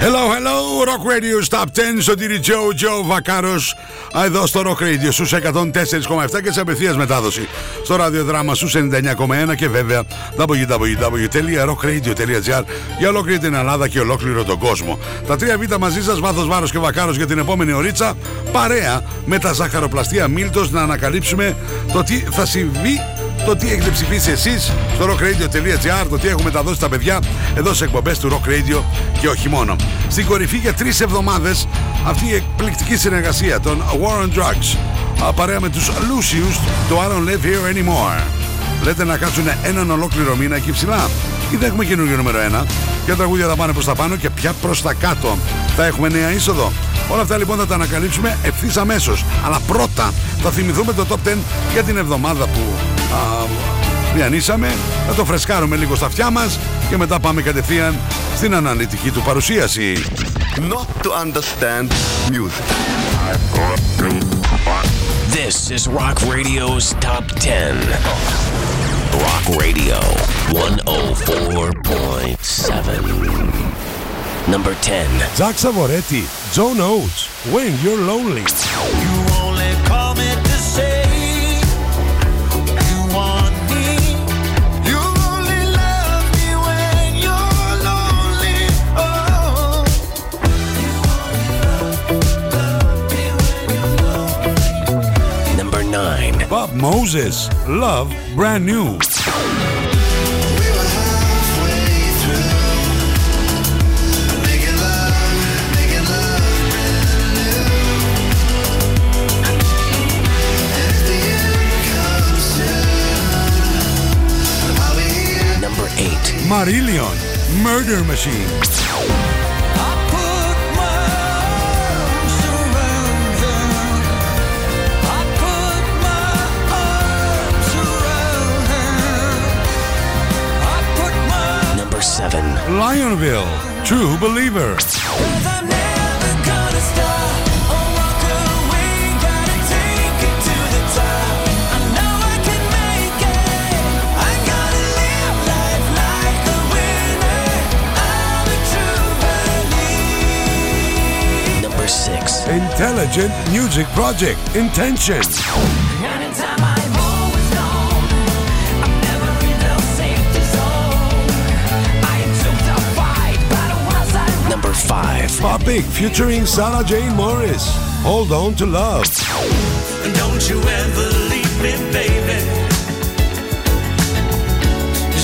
Hello, hello, Rock Radio Stop 10, Σωτήρη Τζο Βακάρος, εδώ στο Rock Radio στους 104,7 και σε απευθείας μετάδοση στο ραδιοδράμα στους 99,1 και βέβαια www.rockradio.gr για ολόκληρη την Ελλάδα και ολόκληρο τον κόσμο. Τα τρία β' μαζί σας, Βάθος, Βάρος και Βακάρος για την επόμενη ωρίτσα, παρέα με τα ζαχαροπλαστεία Μίλτος, να ανακαλύψουμε το τι θα συμβεί, το τι έχετε ψηφίσει εσείς στο rockradio.gr, το τι έχουμε μεταδώσει τα παιδιά εδώ στις εκπομπές του Rock Radio και όχι μόνο. Στην κορυφή για 3 εβδομάδες αυτή η εκπληκτική συνεργασία των War on Drugs παρέα με τους Lucius, το I don't live here anymore. Λέτε να κάτσουν έναν ολόκληρο μήνα εκεί ψηλά, ή δεν έχουμε καινούργιο νούμερο 1? Ποια τραγούδια θα πάνε προς τα πάνω και ποια προς τα κάτω? Θα έχουμε νέα είσοδο? Όλα αυτά λοιπόν θα τα ανακαλύψουμε ευθύς αμέσως. Αλλά πρώτα θα θυμηθούμε το Top 10 για την εβδομάδα που διανύσαμε. Θα το φρεσκάρουμε λίγο στα αυτιά μας και μετά πάμε κατευθείαν στην αναλυτική του παρουσίαση. Not to understand music. This is Rock Radio's Top 10. Rock Radio 104.7. Number 10. Zach Savoretti, John Oates, When You're Lonely. You only call me to say you want me. You only love me when you're lonely. Oh, you only love me when you're lonely. Number 9. Bob Moses, Love Brand New. Marillion, Murder Machine. I put my arms around her. I put my arms around her. I put my... Number 7. Lionville, True Believer. Intelligent Music Project, Intention. Anytime I'm always known, I'm never in the safety zone. I took the fight, but was I... Number 5. Bob Big featuring Sarah Jane Morris, Hold On To Love. Don't you ever leave me, baby.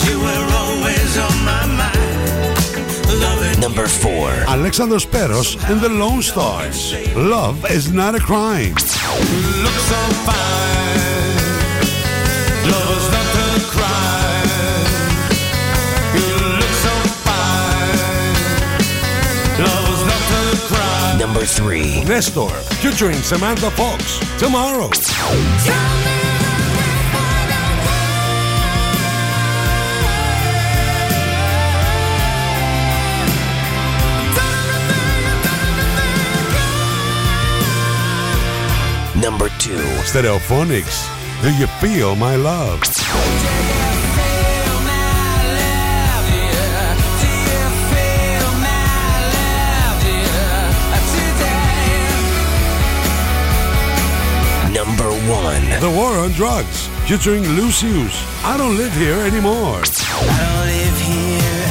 You were always on my mind. Number 4. Alexander Speros and the Lone Stars. Love is not a crime. Look so fine. Love is not a crime. You look so fine. Love is not a crime. Number 3. Nestor featuring Samantha Fox, Tomorrow. Number 2. Stereophonics, Do You Feel My Love? Do you feel my love, yeah? Do you feel my love, yeah? Today. Number 1. The War on Drugs, featuring Lucius, I Don't Live Here Anymore. I don't live here anymore.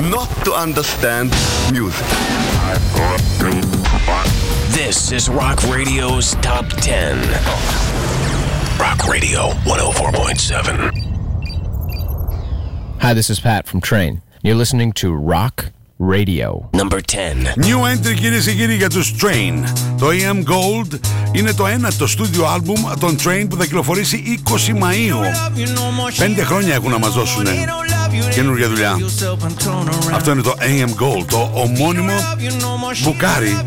not to understand music. This is Rock Radio's Top 10. Rock Radio 104.7. Hi, this is Pat from Train. You're listening to Rock Radio. Number 10. New entry, κυρίες και κύριοι, για τους Train. Το EM Gold είναι το ένατο στούντιο άλμπουμ των Train που θα κυκλοφορήσει 20 Μαΐου. 5 χρόνια έχουν να μας δώσουν καινούργια δουλειά. Αυτό είναι το EM Gold, το ομώνυμο μπουκάρι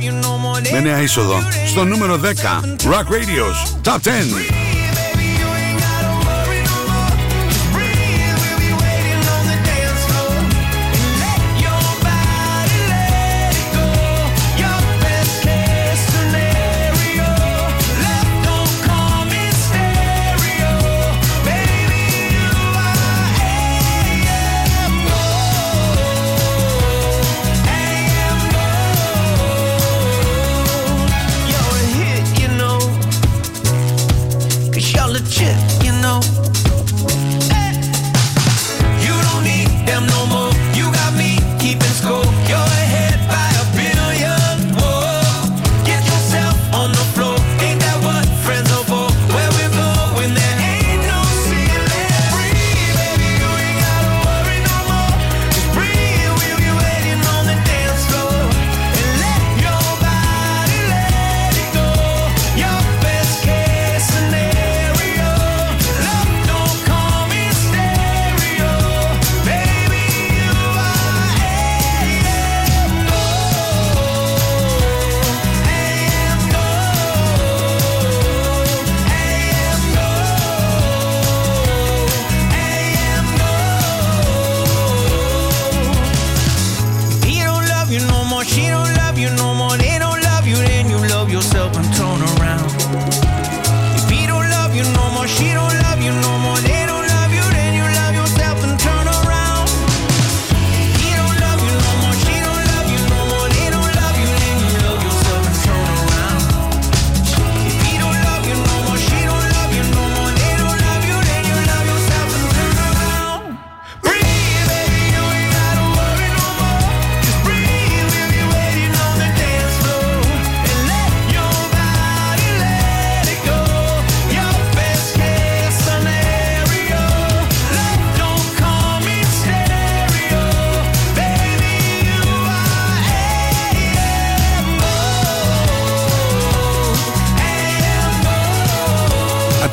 με νέα είσοδο. Στο νούμερο 10, Rock Radio's Top 10.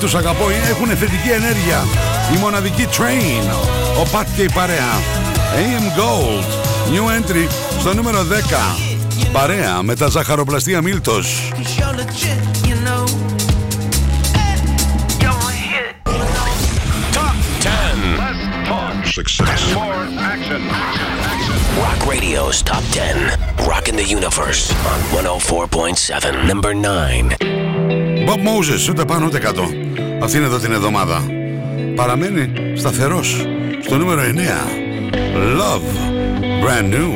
Τους αγαπώ, έχουν θετική ενέργεια. Η μοναδική Train, ο Πατ και η παρέα. AM Gold, new entry στο νούμερο 10. Παρέα με τα ζαχαροπλαστεία Μίλτος. Top 10. Rock Radio's Top 10. Rocking the Universe on 104.7. Number 9. Bob Moses, ούτε πάνω ούτε κάτω. Αυτήν εδώ την εβδομάδα παραμένει σταθερός στο νούμερο 9. Love, brand new.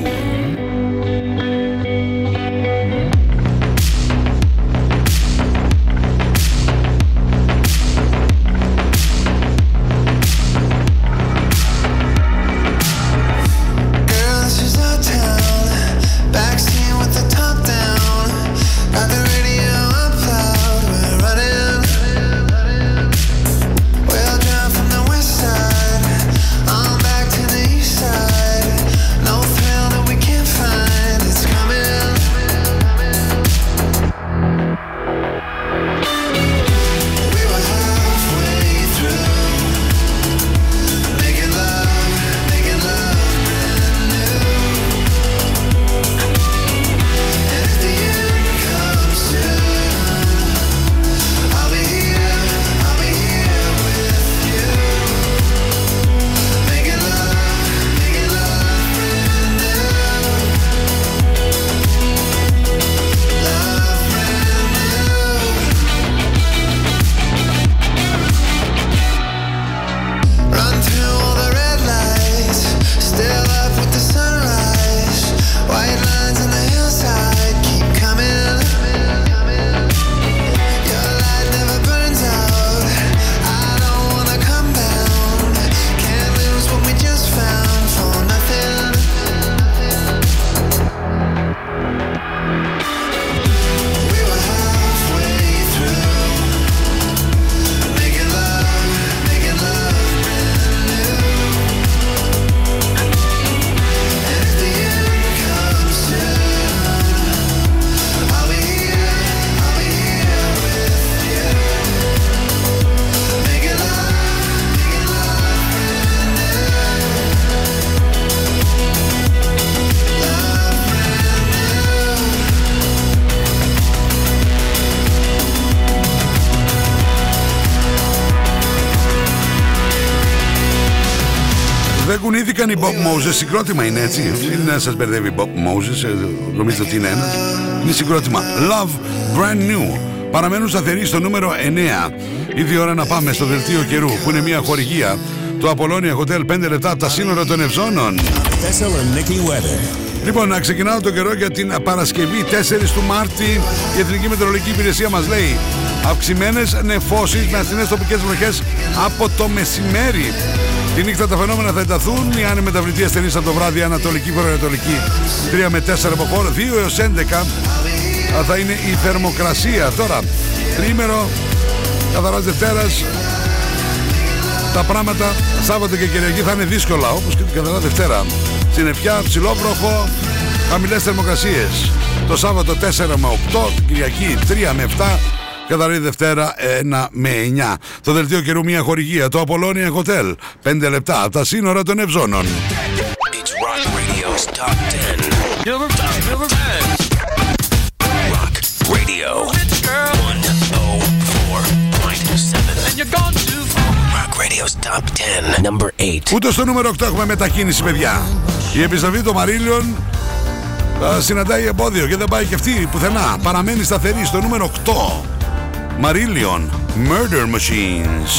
Δεν κουνήθηκαν οι Bob Moses, συγκρότημα είναι έτσι. Δεν σας μπερδεύει Bob Moses, νομίζω ότι είναι ένας. Είναι συγκρότημα. Love Brand New. Παραμένουν σταθεροί στο νούμερο 9. Ήδη ώρα να πάμε στο δελτίο καιρού, που είναι μια χορηγία. Το Απολώνια Hotel, 5 λεπτά από τα σύνορα των Ευζώνων. Λοιπόν, να ξεκινάω τον καιρό για την Παρασκευή 4 του Μάρτη. Η Εθνική Μετεωρολογική Υπηρεσία μας λέει αυξημένες νεφώσεις με ασθενές τοπικές βροχές από το μεσημέρι. Τη νύχτα τα φαινόμενα θα ενταθούν. Η άνεμη μεταβλητή ασθενής από το βράδυ, ανατολική βορειοανατολική 3 με 4 από χώρο, 2 έως 11 θα είναι η θερμοκρασία. Τώρα, τριήμερο, καθαράς Δευτέρας. Τα πράγματα Σάββατο και Κυριακή θα είναι δύσκολα, όπως και την καθαρά Δευτέρα. Συννεφιά, ψηλό βροχό, χαμηλές θερμοκρασίες. Το Σάββατο 4 με 8, την Κυριακή 3 με 7, καθαρή Δευτέρα 1 με 9. Το δελτίο καιρού μια χορηγία, το Απολώνια Hotel. 5 λεπτά από τα σύνορα των Ευζώνων. Radio's Top 10, number 8. Ούτε στο νούμερο 8 έχουμε μετακίνηση, παιδιά. Η επιστροφή των Μαρίλιων συναντάει εμπόδιο και δεν πάει και αυτή πουθενά. Παραμένει σταθερή στο νούμερο 8. Μαρίλιον, Murder Machines.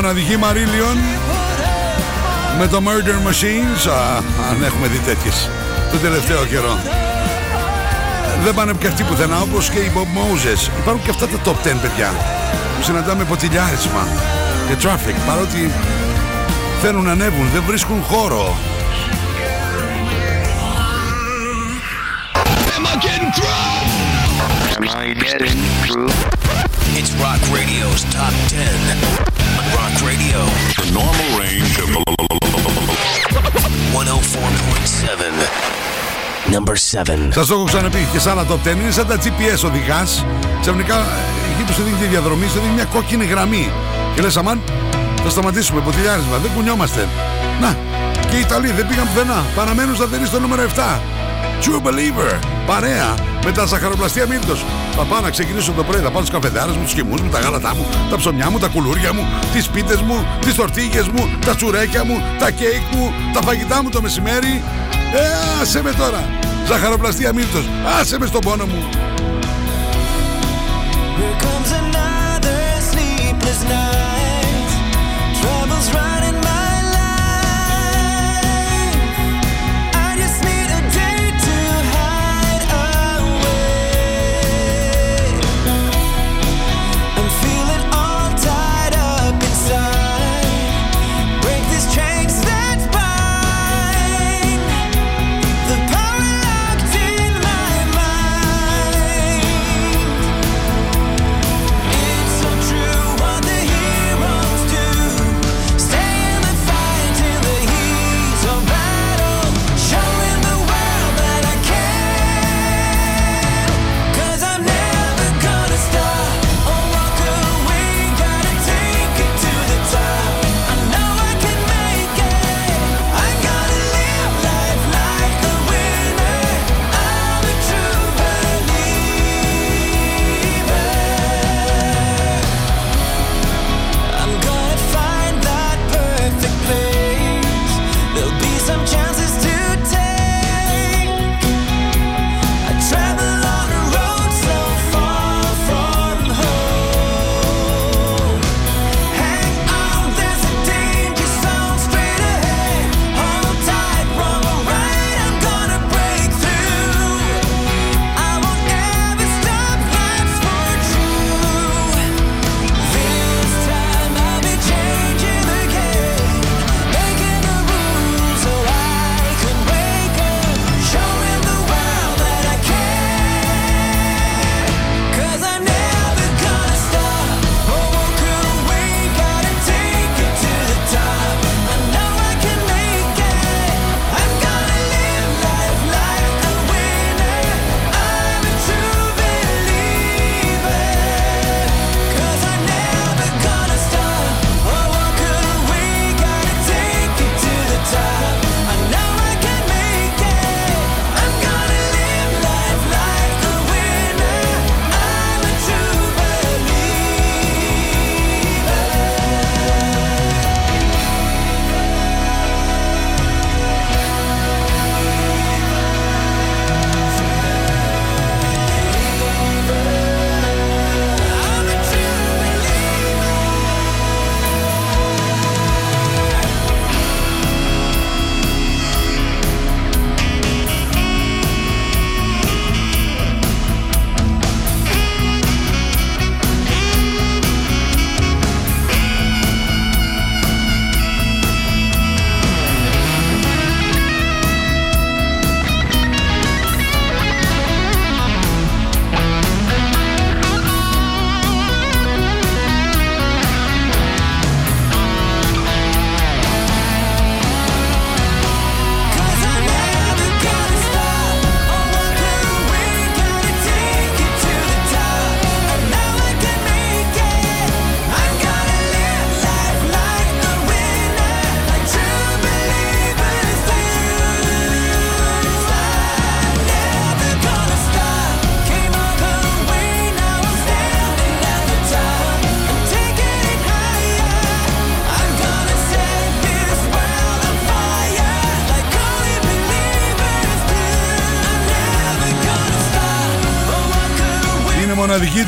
Μοναδική Μαρίλιον με το Murder Machines. Αν έχουμε δει τέτοιες το τελευταίο καιρό. Δεν πάνε και αυτοί πουθενά, όπως και οι Bob Moses. Υπάρχουν και αυτά τα top 10, παιδιά, που συναντάμε ποτηλιάρισμα και traffic, παρότι θέλουν να ανέβουν, δεν βρίσκουν χώρο. I getting through? It's Rock Radio's Top 10. Rock Radio. The normal range of 104.7. Number 7. Σας το έχω ξαναπεί και σε άλλα Top 10. Είναι σαν τα GPS οδηγάς. Ξαφνικά εκεί που σου δίνει τη διαδρομή, σου δίνει μια κόκκινη γραμμή. Και λες, αμάν, θα σταματήσουμε. Ποτηλιάρισμα. Δεν κουνιόμαστε. Να, και οι Ιταλοί δεν πήγαν πουθενά. Παραμένουν σταθεροί στο νούμερο 7. True Believer. Παρέα με τα ζαχαροπλαστεία Μίλτος. Θα πάω να ξεκινήσω το πρωί. Θα πάω τους καφεδάρες μου, τους χυμούς μου, τα γάλατά μου, τα ψωμιά μου, τα κουλούρια μου, τις πίτες μου, τις τορτίγες μου, τα τσουρέκια μου, τα κέικ μου, τα φαγητά μου το μεσημέρι. Άσε με τώρα. Ζαχαροπλαστεία Μίλτος. Άσε με στον πόνο μου.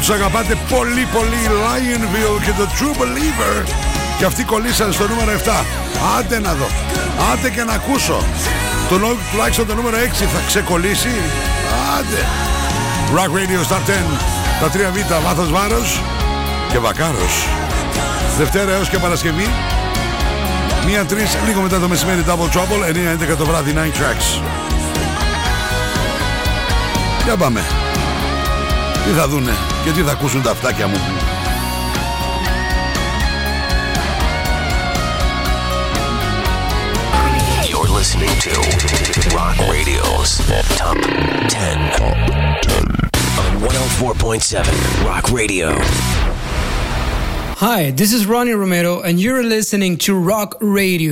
Τους αγαπάτε πολύ πολύ, Lionville και το True Believer, και αυτοί κολλήσαν στο νούμερο 7. Άντε να δω, άντε και να ακούσω τουλάχιστον το νούμερο 6 θα ξεκολλήσει. Άντε. Rock Radio Star 10, τα 3β, βάθος, βάρος και βακάρος, Δευτέρα έως και Παρασκευή 1-3, λίγο μετά το μεσημέρι Double Trouble, 9-11 το βράδυ 9 Tracks. Για πάμε. τι θα δούνε και τι θα ακούσουν τα αυτάκια μου. You're listening to Rock Radio's Top 10 on 104.7 Rock Radio. Hi, this is Ronnie Romero and you're listening to Rock Radio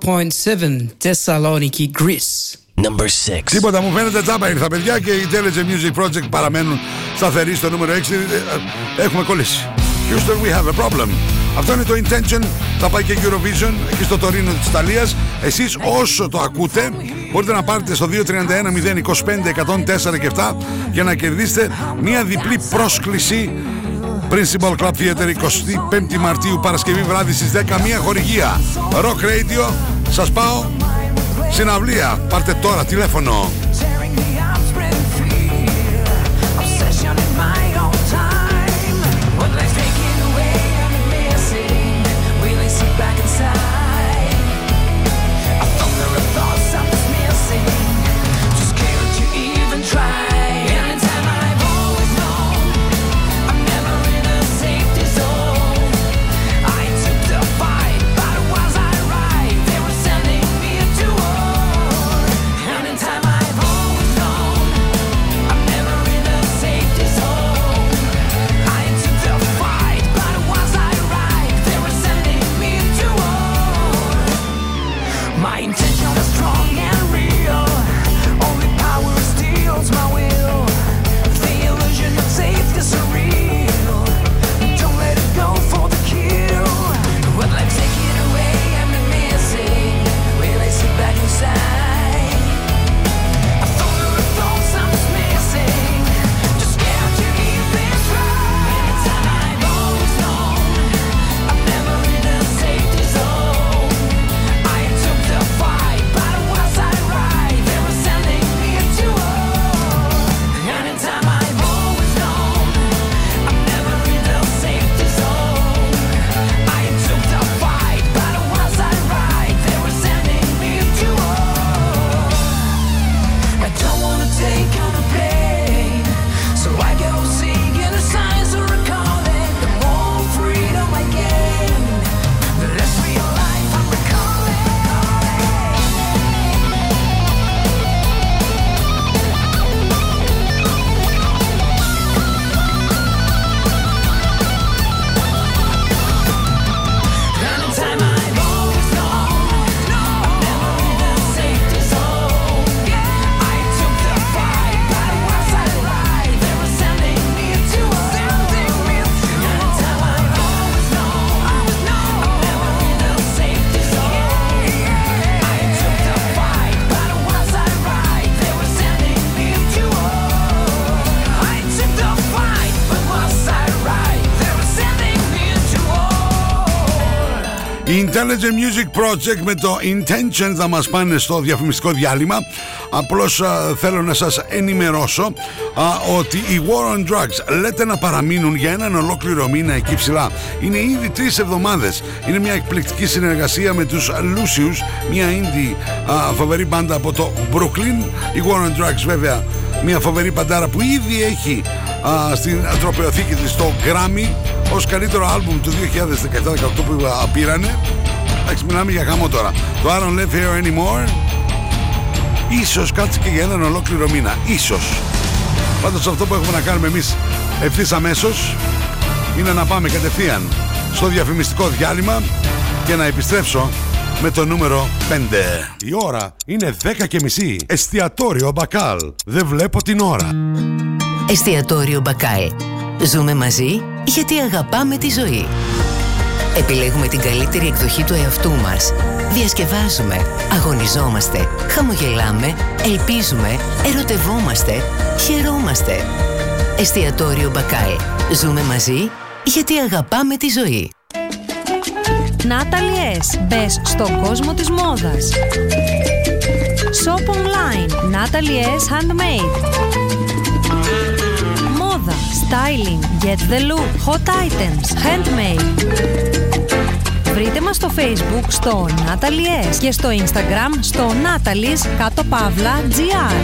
104.7 Thessaloniki, Greece. Number 6. Τίποτα μου φαίνεται, τσάμπα ήρθα παιδιά και οι Television Music Project παραμένουν σταθεροί στο νούμερο 6. Έχουμε κολλήσει. Houston, we have a problem. Αυτό είναι το Intention, θα πάει και Eurovision εκεί στο Τωρίνο της Ιταλίας. Εσείς όσο το ακούτε μπορείτε να πάρετε στο 231-025-104 και 7 για να κερδίσετε μια διπλή πρόσκληση Principal Club Theater 25 Μαρτίου Παρασκευή βράδυ στις 10, μια χορηγία Rock Radio. Σας πάω συναυλία, πάρτε τώρα τηλέφωνο. Intelligent Music Project με το Intention θα μας πάνε στο διαφημιστικό διάλειμμα. Απλώς θέλω να σας ενημερώσω ότι οι War on Drugs λέτε να παραμείνουν για έναν ολόκληρο μήνα εκεί ψηλά. Είναι ήδη 3 εβδομάδες. Είναι μια εκπληκτική συνεργασία με τους Lucius, μια indie φοβερή μπάντα από το Brooklyn. Οι War on Drugs βέβαια μια φοβερή παντάρα που ήδη έχει στην τροπαιοθήκη της το Grammy ως καλύτερο άλμπουμ του 2017-18 που πήρανε. Εντάξει, μιλάμε για χαμό τώρα. Το I Don't Live Here Anymore ίσως κάτσει και για έναν ολόκληρο μήνα. Ίσως. Πάντως αυτό που έχουμε να κάνουμε εμείς ευθύς αμέσως είναι να πάμε κατευθείαν στο διαφημιστικό διάλειμμα και να επιστρέψω με το νούμερο 5. Η ώρα είναι 10:30. Εστιατόριο Μπακάλ. Δεν βλέπω την ώρα. Εστιατόριο Μπακάλ. Ζούμε μαζί γιατί αγαπάμε τη ζωή. Επιλέγουμε την καλύτερη εκδοχή του εαυτού μας. Διασκεδάζουμε, αγωνιζόμαστε, χαμογελάμε, ελπίζουμε, ερωτευόμαστε, χαιρόμαστε. Εστιατόριο Μπακάλ. Ζούμε μαζί γιατί αγαπάμε τη ζωή. Natalie S. Μπες στον κόσμο της μόδας. Shop online. Natalie S. Handmade. Styling, get the look, hot items, handmade. Βρείτε μας στο Facebook στο Natalie S και στο Instagram στο Natalie's _GR.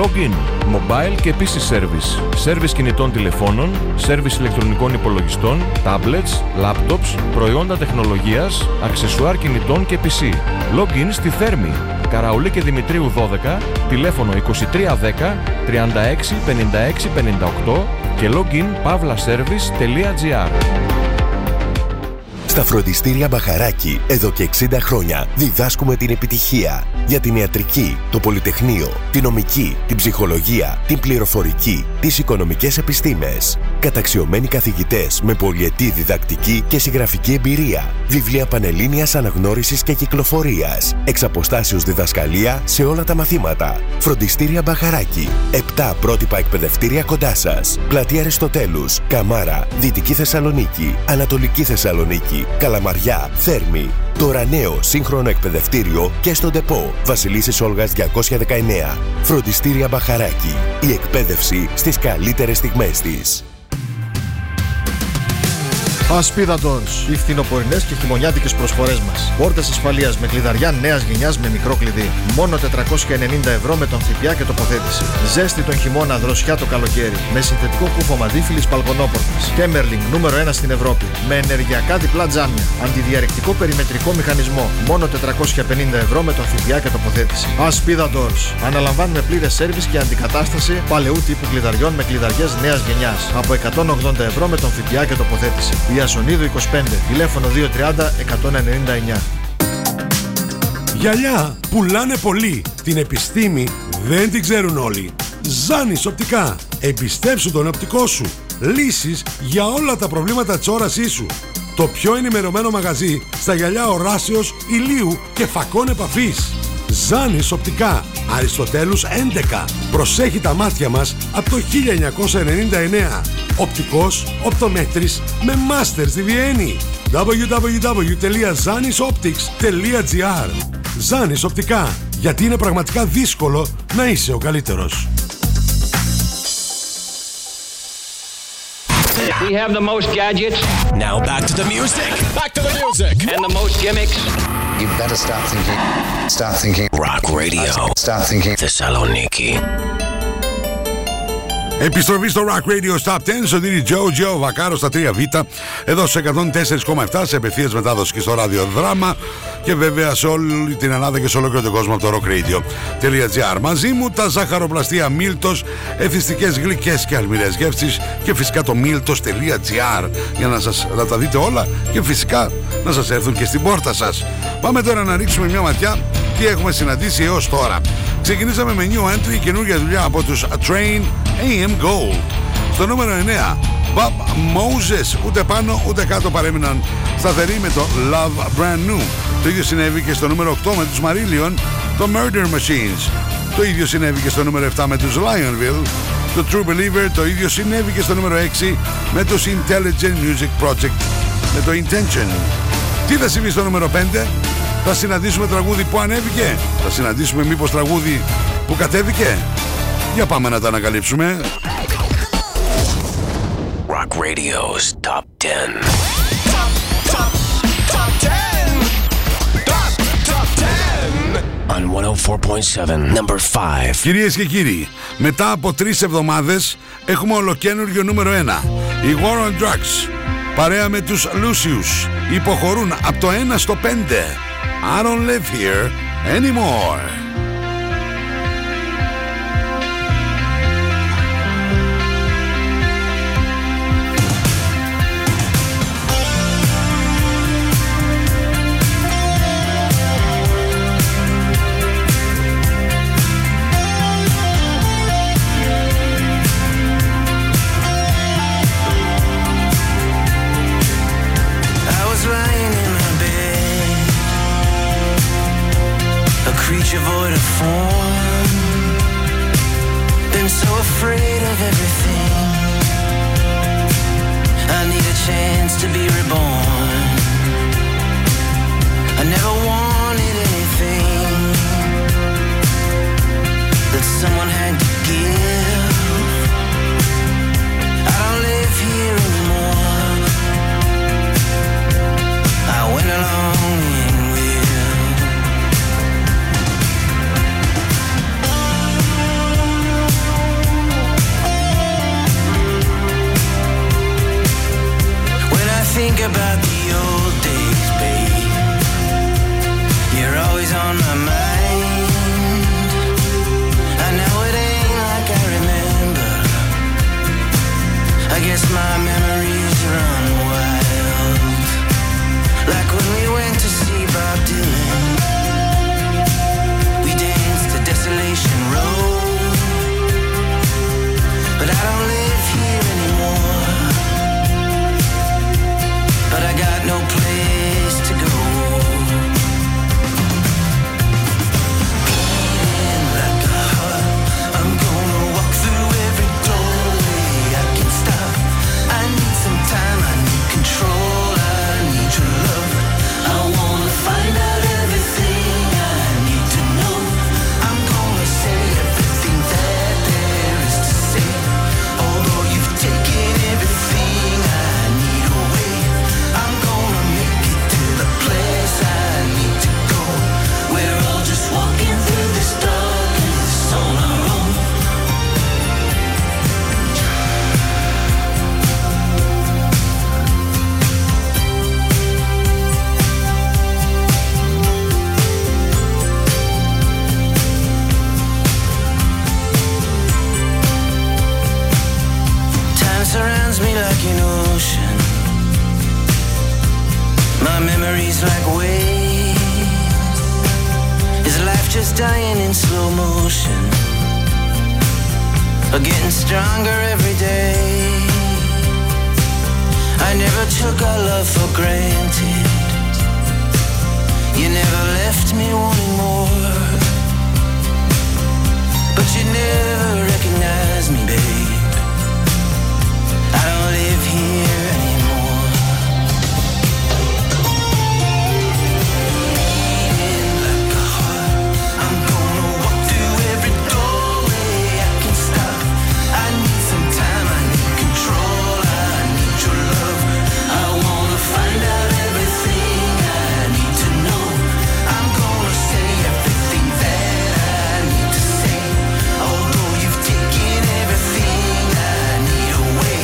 login, mobile και PC service, service κινητών τηλεφώνων, service ηλεκτρονικών υπολογιστών, tablets, laptops, προϊόντα τεχνολογίας, αξεσουάρ κινητών και PC. Login στη Θέρμη, Καραουλή και Δημητρίου 12, τηλέφωνο 2310 36 56 58 και login.pavlaservice.gr. Στα φροντιστήρια Μπαχαράκη, εδώ και 60 χρόνια, διδάσκουμε την επιτυχία. Για την ιατρική, το πολυτεχνείο, την νομική, την ψυχολογία, την πληροφορική, τις οικονομικές επιστήμες. Καταξιωμένοι καθηγητές με πολυετή διδακτική και συγγραφική εμπειρία. Βιβλία πανελλήνιας αναγνώρισης και κυκλοφορίας. Εξ αποστάσεως διδασκαλία σε όλα τα μαθήματα. Φροντιστήρια Μπαχαράκη. 7 πρότυπα εκπαιδευτήρια κοντά σας. Πλατεία Αριστοτέλους, Καμάρα, Δυτική Θεσσαλονίκη, Ανατολική Θεσσαλονίκη, Καλαμαριά, Θέρμη. Τώρα νέο σύγχρονο εκπαιδευτήριο και στον ΤΕΠΟ Βασιλίσσης Όλγας 219. Φροντιστήρια Μπαχαράκη. Η εκπαίδευση στις καλύτερες στιγμές της. Ασπίδα Doors. Οι φθινοπορεινές και χειμωνιάτικες προσφορές μας. Πόρτες ασφαλείας με κλειδαριά νέας γενιάς με μικρό κλειδί. Μόνο 490 ευρώ με τον ΦΠΑ και τοποθέτηση. Ζέστη τον χειμώνα, δροσιά το καλοκαίρι. Με συνθετικό κούφο μαντίφυλλης Παλκονόπορτας. Κέμερλινγκ νούμερο 1 στην Ευρώπη. Με ενεργειακά διπλά τζάμια. Αντιδιαρρηκτικό περιμετρικό μηχανισμό. Μόνο 450 ευρώ με τον ΦΠΑ και τοποθέτηση. Ασπίδα Doors. Αναλαμβάνουμε πλήρες σέρβις και αντικατάσταση παλαιού τύπου κλειδαριών με κλειδαριές νέας γενιάς. Από 180 ευρώ με τον ΦΠΑ και τοποθέτηση. Διασονίδου 25, τηλέφωνο 230 199. Γυαλιά πουλάνε πολύ. Την επιστήμη δεν την ξέρουν όλοι. Ζάνης Οπτικά. Εμπιστέψου τον οπτικό σου. Λύσεις για όλα τα προβλήματα της όρασής σου. Το πιο ενημερωμένο μαγαζί στα γυαλιά οράσεως, ηλίου και φακών επαφής. Ζάνης Οπτικά. Αριστοτέλους 11. Προσέχει τα μάτια μας από το 1999. Οπτικός, οπτομέτρης με μάστερ στη Βιέννη. www.zanisoptics.gr. Ζάνης Οπτικά. Γιατί είναι πραγματικά δύσκολο να είσαι ο καλύτερος. We have the most gadgets. Now back to the music. Back to the music. And the most gimmicks. You better start thinking. Start thinking. Rock radio. Start thinking. Θεσσαλονίκη. Επιστροφή στο Rock Radio Stop 10. Σωτήρι Τζο Βακάρο στα 3Β. Εδώ σε 104,7 σε απευθείας μετάδοση και στο ραδιοδράμα. Και βέβαια σε όλη την Ελλάδα και σε ολόκληρο τον κόσμο από το rockradio.gr. Μαζί μου τα ζαχαροπλαστεία Μίλτος, εθιστικές γλυκές και αλμυρές γεύσεις και φυσικά το miltos.gr για να τα δείτε όλα και φυσικά να σας έρθουν και στην πόρτα σας. Πάμε τώρα να ρίξουμε μια ματιά τι έχουμε συναντήσει έως τώρα. Ξεκινήσαμε με New Entry, καινούργια δουλειά από τους Train AM Gold. Στο νούμερο 9, Bob Moses, ούτε πάνω ούτε κάτω παρέμειναν σταθεροί με το Love Brand New. Το ίδιο συνέβη και στο νούμερο 8 με τους Marillion, το Murder Machines. Το ίδιο συνέβη και στο νούμερο 7 με τους Lionville, το True Believer. Το ίδιο συνέβη και στο νούμερο 6 με τους Intelligent Music Project, με το Intention. Τι θα συμβεί στο νούμερο 5? Θα συναντήσουμε τραγούδι που ανέβηκε? Θα συναντήσουμε μήπως τραγούδι που κατέβηκε? Για πάμε να τα ανακαλύψουμε. Rock Radio's Top 10. Top 10 on 104.7. Number 5. Κυρίες και κύριοι, μετά από 3 εβδομάδες έχουμε ολοκένουργιο νούμερο 1. Η War on Drugs παρέα με τους Lucius υποχωρούν από το 1 στο 5. I don't live here anymore. dying in slow motion, are getting stronger every day. I never took our love for granted. You never left me wanting more, but you never recognized me, babe. I don't live here anymore. Beating like a heart, I'm gonna walk through every doorway I can stop. I need some time, I need control, I need your love. I wanna find out everything I need to know. I'm gonna say everything that I need to say. Although you've taken everything I need away,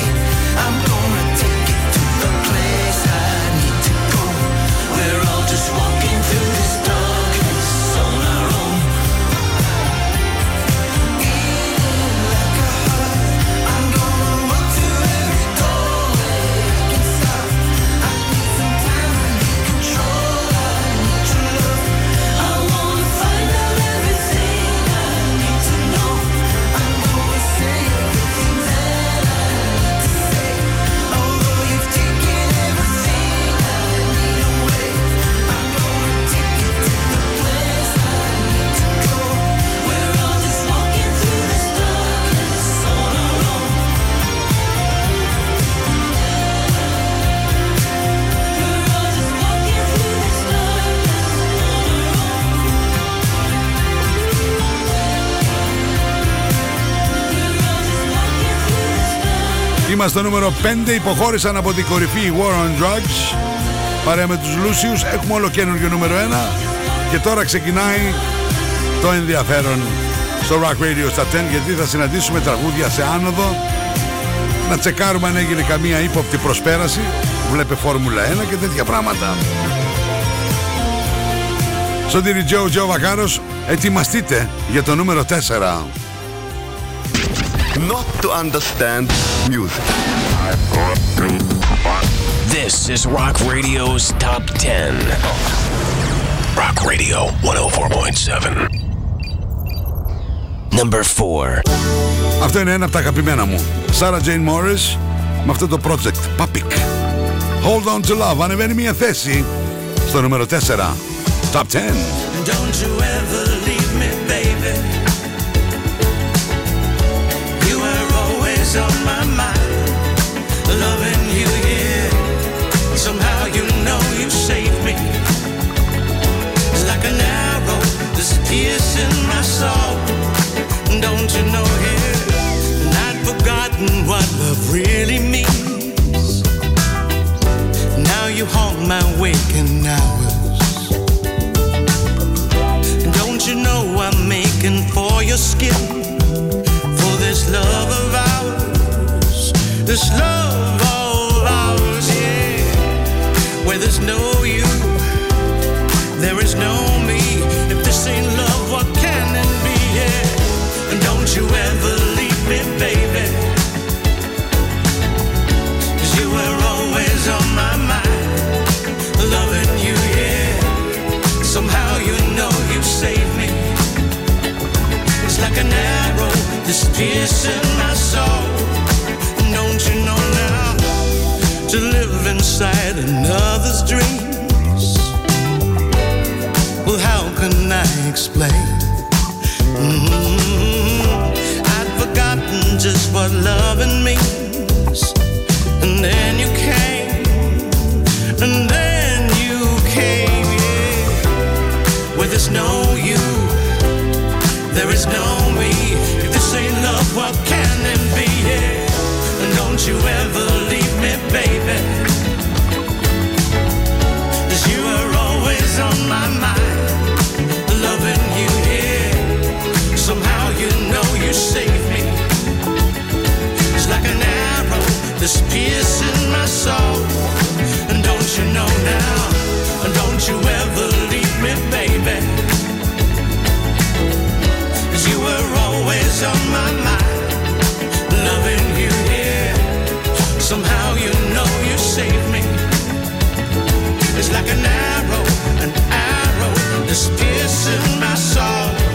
I'm gonna take it to the place I need to go. We're all just walking through this darkness on our own. Beating like a heart, I'm gonna walk through every doorway I can stop. I need some time, I need control, I need your love. I wanna find out everything I need to know. I'm gonna say everything that I need to say. Although you've taken everything I need away, I'm gonna take it to the place I need to go. We're all just walking through this darkness on our own. We're all just walking through this darkness on our own. Είμαστε στο νούμερο 5. Υποχώρησαν από την κορυφή η War on Drugs. Παρέα με τους Lucius έχουμε όλο καινούργιο νούμερο 1. Και τώρα ξεκινάει το ενδιαφέρον στο Rock Radio στα 10, γιατί θα συναντήσουμε τραγούδια σε άνοδο. Να τσεκάρουμε αν έγινε καμία ύποπτη προσπέραση. Βλέπε Φόρμουλα 1 και τέτοια πράγματα. Σωτήρι Τζο, Τζο Βακάρος, ετοιμαστείτε για το νούμερο 4. Not to understand music. This is Rock Radio's Top 10. Rock Radio 104.7. Number 4. Αυτό είναι ένα από τα αγαπημένα μου. Sarah Jane Morris με αυτό το project Papik. Hold on to love. Ανεβαίνει μια θέση στο νούμερο 4. Top 10. Don't you ever leave me, baby. You were always on my mind. Loving you here. Somehow you know you saved me. It's like an arrow that's piercing my soul. Don't you know here? And I'd forgotten what love really means. Now you haunt my waking hours. Don't you know I'm making for your skin? For this love of ours. This love of ours, yeah. Where there's no you, there is no me. If this ain't love, what can it be? Yeah. And don't you ever leave me, baby. 'Cause you were always on my mind. Loving you, yeah. Somehow you know you saved me. It's like an arrow that's piercing my soul. Don't you know now? To live inside another's dreams. Well, how can I explain? I'd forgotten just what loving means. And then you came. And then you came, yeah. Where there's no you, there is no me. If this ain't love, what can it be, yeah? And don't you ever leave me, baby. 'Cause you are always on my mind. Loving you, yeah. Somehow you know you saved me. It's like an arrow that's piercing my soul. And don't you know now? And don't you ever leave me, baby. 'Cause you were always on my mind. Loving you, yeah. Somehow you know you saved me. It's like an arrow that's piercing my soul.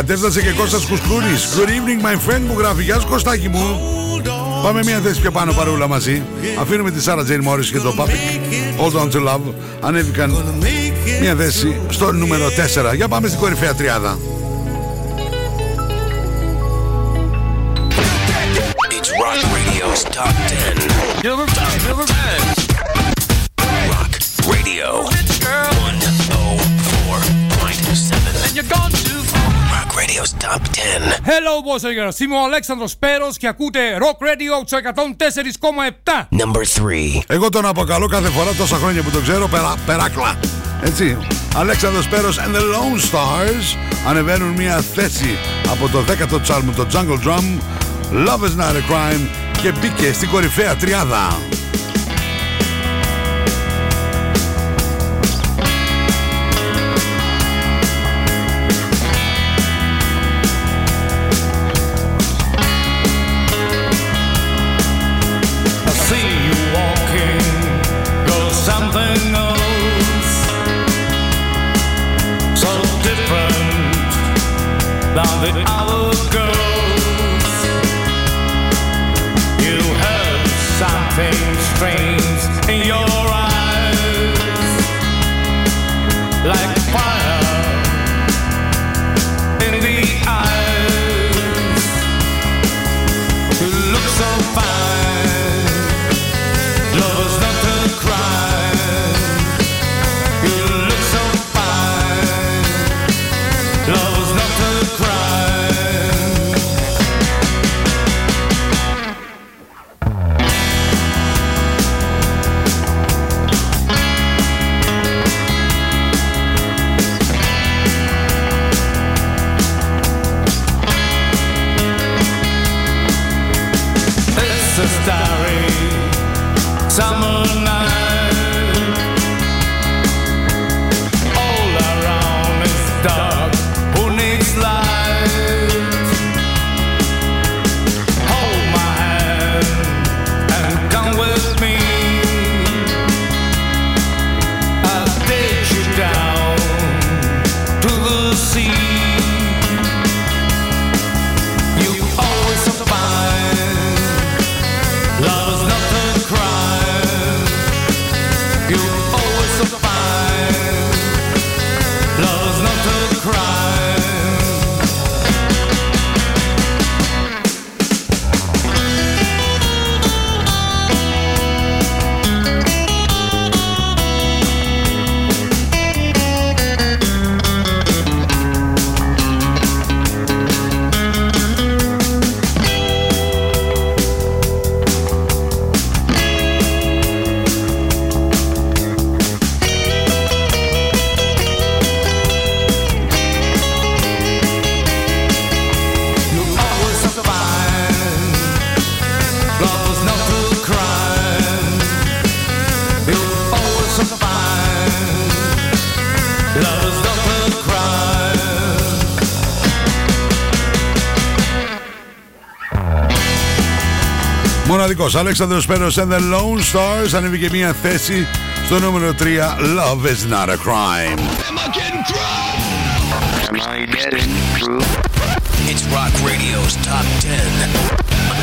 Κατέστασε και Κώστας Κουσκούρης. Good evening my friend, μου γράφει. Γεια σου Κωστάκη μου. Πάμε μια θέση πιο πάνω παρούλα μαζί. Αφήνουμε τη Sarah Jane Morris και το Puppet Hold on to Love. Ανέβηκαν μια θέση στο νούμερο 4. Για πάμε στην κορυφαία τριάδα. It's Rock Radio's Top 10. Number 10. Rock Radio 104.7. And you're gone too far. Rock Radio's Top 10. Hello, boys and girls. Είμαι ο Αλέξανδρος Πέρος και ακούτε Rock Radio 104,7. Number 3. Εγώ τον αποκαλώ κάθε φορά τόσα χρόνια που τον ξέρω Περάκλα. Έτσι. Αλέξανδρος Πέρος and the Lone Stars ανεβαίνουν μια θέση από το 10ο τους άλμπουμ, το Jungle Drum. Love is not a crime, και μπήκε στην κορυφαία τριάδα. Μοναδικός Αλέξανδρος Πέρος and the Lone Stars ανέβηκε μια θέση στο νούμερο 3. Love is not a crime. Am I getting through? Am I getting through? It's Rock Radio's Top 10.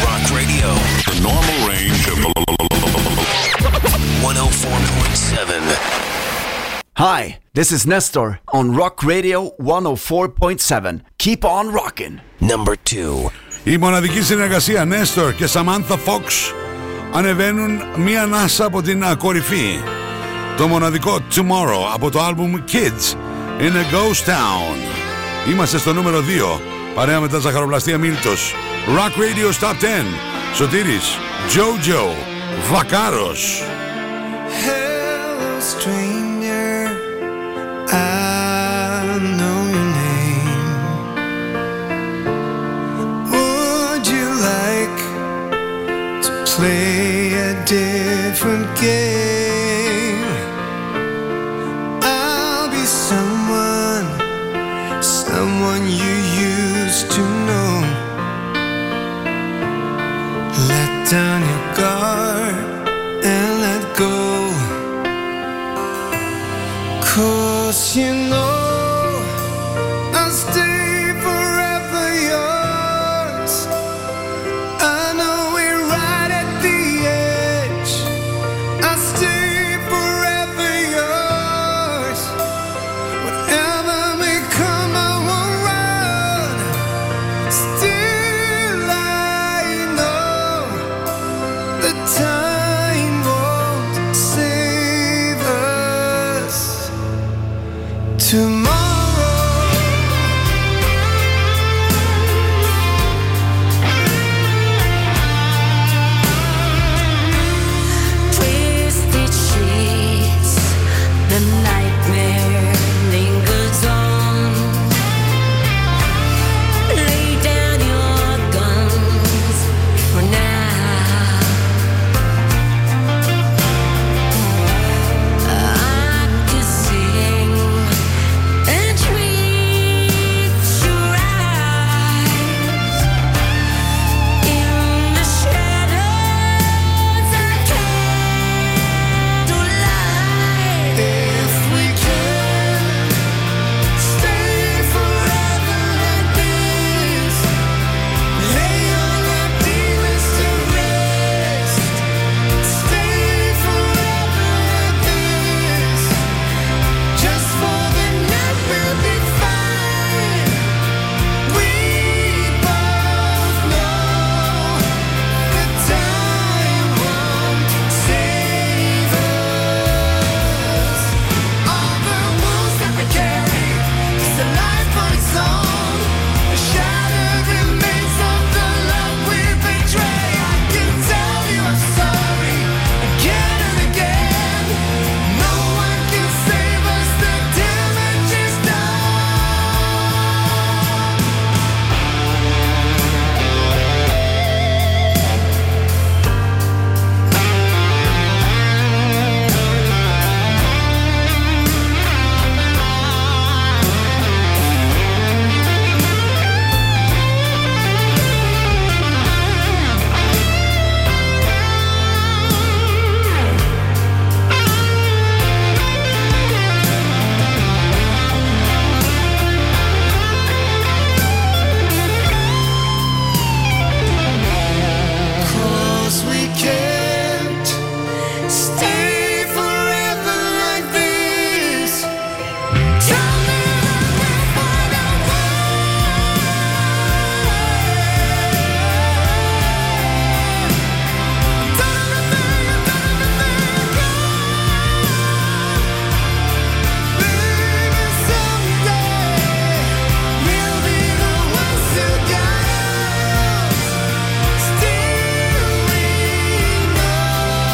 Rock Radio. The normal range of 104.7. Hi, this is Nestor on Rock Radio 104.7. Keep on rocking. Number 2. Η μοναδική συνεργασία Νέστορ και Samantha Fox ανεβαίνουν μία ανάσα από την κορυφή. Το μοναδικό Tomorrow από το άλμπουμ Kids in a Ghost Town. Είμαστε στο νούμερο 2, παρέα με τα ζαχαροπλαστεία Μίλτος. Rock Radio Top 10, Σωτήρης, Jojo, Βακάρος. Hello stranger, I know your name. Like to play a different game. I'll be someone you used to know. Let down your guard and let go. 'Cause you know I'll stay forever.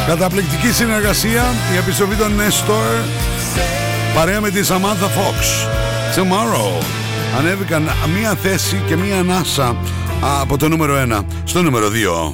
Καταπληκτική συνεργασία, η επιστροφή των Nestor παρέα με τη Samantha Fox. Tomorrow ανέβηκαν μία θέση και μία ανάσα από το νούμερο 1 στο νούμερο 2.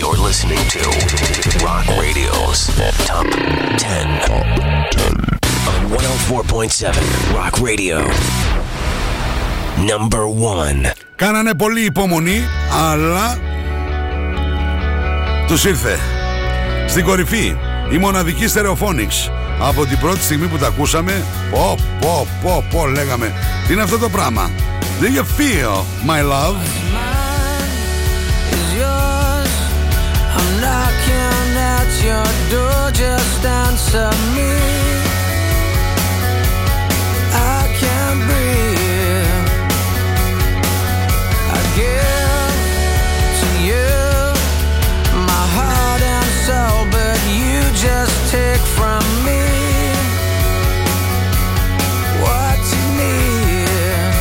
You're listening to Rock Radio's Top 10 on 104.7 Rock Radio No. 1. Κάνανε πολλή υπομονή, αλλά τους ήρθε. Στην κορυφή, η μοναδική Stereophonics. Από την πρώτη στιγμή που τα ακούσαμε, πω λέγαμε, τι είναι αυτό το πράγμα? Do you feel my love? Knocking at your door, just answer me. I can't breathe. I give to you my heart and soul, but you just take from me what you need.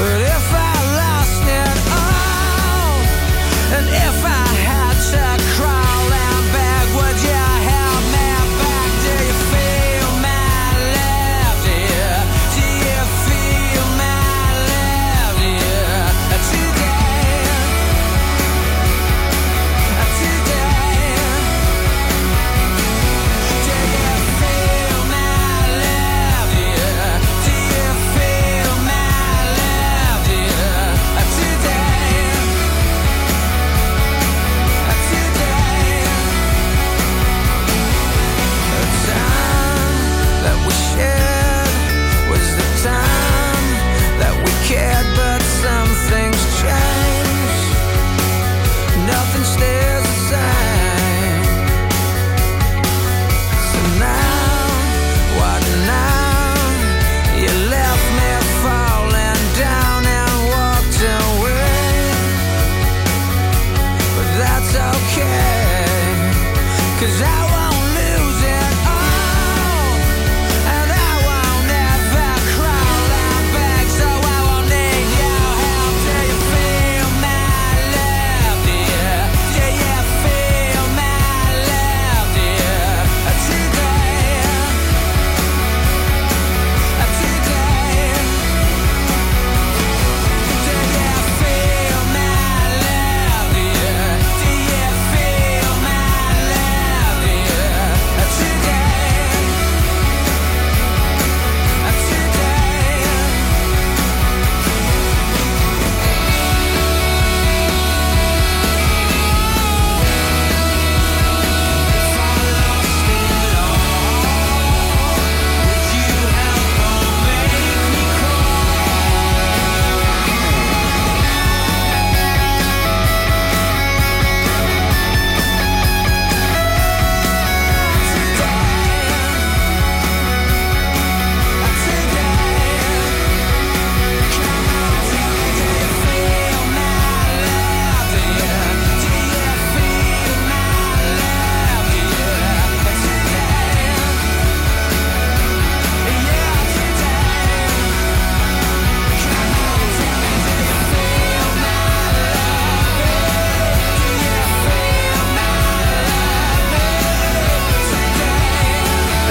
But if I lost it all, and if I had to cry, would you help me back? Do you feel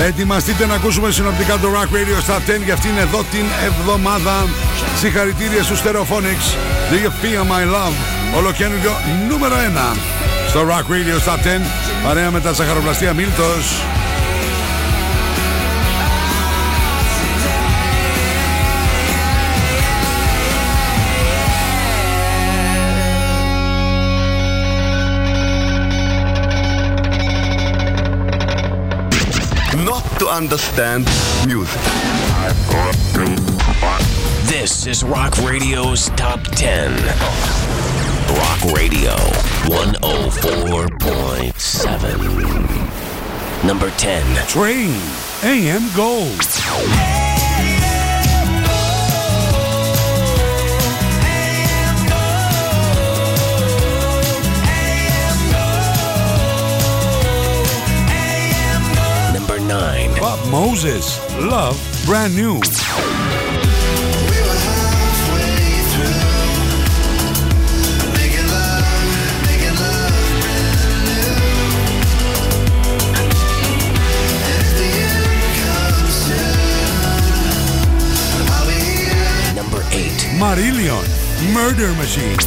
Ετοιμαστείτε να ακούσουμε συνοπτικά το Rock Radio Top 10 για αυτήν εδώ την εβδομάδα. Συγχαρητήρια στους Stereophonics. Do you feel my love? Ολοκαίνουργιο νούμερο 1 στο Rock Radio Top 10. Παρέα με τα Σαχαροπλαστεία Μίλτος. Understand music. This is Rock Radio's Top 10. Rock Radio 104.7. Number 10. Train AM Gold. Number 9. Bob Moses, Love, Brand New. We were halfway through, making love, brand new. And if the end comes soon, I'll be here. Number 8, Marillion, Murder Machine.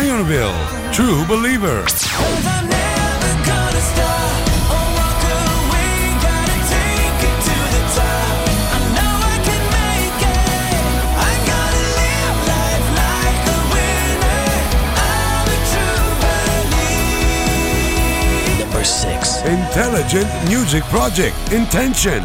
Lionville, True Believer. Number 6. Intelligent Music Project, Intention.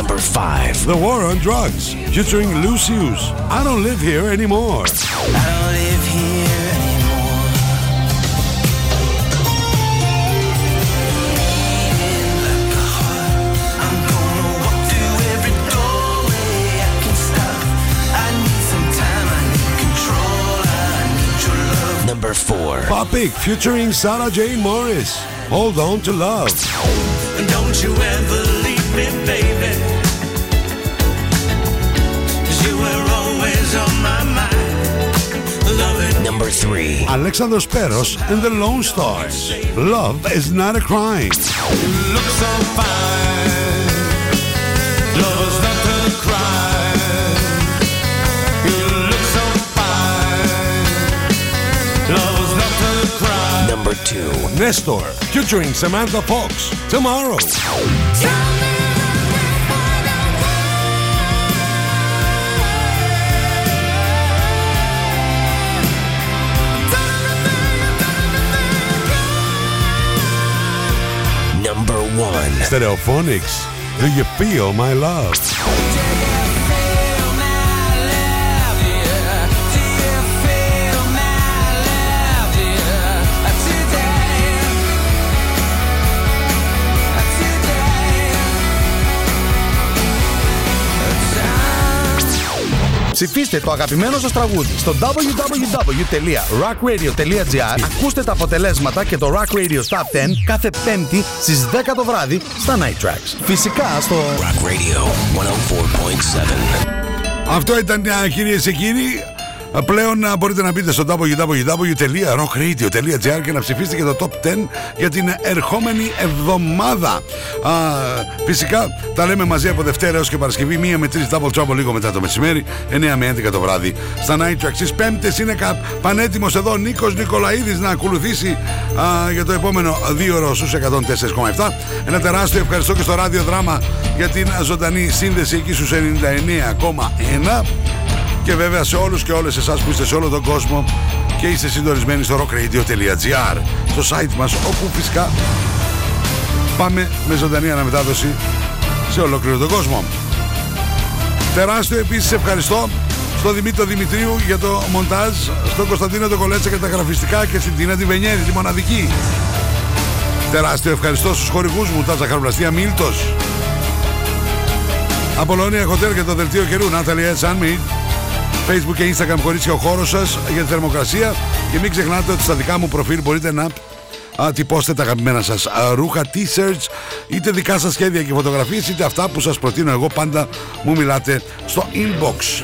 Number 5. The War on Drugs, featuring Lucius. I don't live here anymore. I don't live here anymore. Number 4. Popik featuring Sarah Jane Morris. Hold on to love. Don't you ever leave me, baby. Number 3. Alexander Speros and the Lone Stars. Love is not a crime. You look so fine. Love is not a crime. You look so fine. Love is not a crime. number 2. Nestor featuring Samantha Fox. Tomorrow. Number 1. Stereophonics. Do you feel my love? Ψηφίστε το αγαπημένο σας τραγούδι στο www.rockradio.gr. Ακούστε τα αποτελέσματα και το Rock Radio Top 10 κάθε Πέμπτη στις 10 το βράδυ στα Night Tracks. Φυσικά στο Rock Radio 104.7. Αυτό ήταν, κυρίες και κύριοι. Πλέον μπορείτε να μπείτε στο www.rockradio.gr και να ψηφίσετε και το Top 10 για την ερχόμενη εβδομάδα. Φυσικά τα λέμε μαζί από Δευτέρα έως και Παρασκευή, 1 με 3 Double Trouble λίγο μετά το μεσημέρι, 9 με 11 το βράδυ στα Night Tracks. Στις Πέμπτες είναι πανέτοιμος εδώ Νίκος Νικολαίδης να ακολουθήσει για το επόμενο 2 ώρο στους 104,7. Ένα τεράστιο ευχαριστώ και στο Ράδιο Δράμα για την ζωντανή σύνδεση εκεί στους 99,1. Και βέβαια σε όλους και όλες εσάς που είστε σε όλο τον κόσμο και είστε συντονισμένοι στο rockradio.gr, στο site μας, όπου φυσικά πάμε με ζωντανή αναμετάδοση σε ολόκληρο τον κόσμο. Τεράστιο επίσης ευχαριστώ στον Δημήτρο Δημητρίου για το μοντάζ, στον Κωνσταντίνο τον Κολέτσα για τα γραφιστικά και στην Τίνα τη Βενιέρη, τη μοναδική. Τεράστιο ευχαριστώ στους χορηγούς μου, τα ζαχαροπλαστεία Μίλτος, Απολώνια Hotel για το δελτίο καιρού, Natalie Sunmeet, Facebook και Instagram κορίτσια ο χώρος σας για τη θερμοκρασία. Και μην ξεχνάτε ότι στα δικά μου προφίλ μπορείτε να τυπώσετε τα αγαπημένα σας ρούχα, t-shirts, είτε δικά σας σχέδια και φωτογραφίες, είτε αυτά που σας προτείνω εγώ. Πάντα μου μιλάτε στο inbox.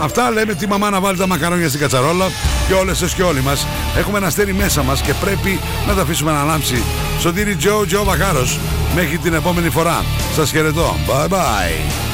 Αυτά λέμε τη μαμά να βάλει τα μακαρόνια στην κατσαρόλα. Και όλες σας και όλοι μας έχουμε ένα αστέρι μέσα μας και πρέπει να τα αφήσουμε να ανάμψει. Σωτήρι Τζο Βαχάρος, μέχρι την επόμενη φορά. Σας χαιρετώ. Bye bye.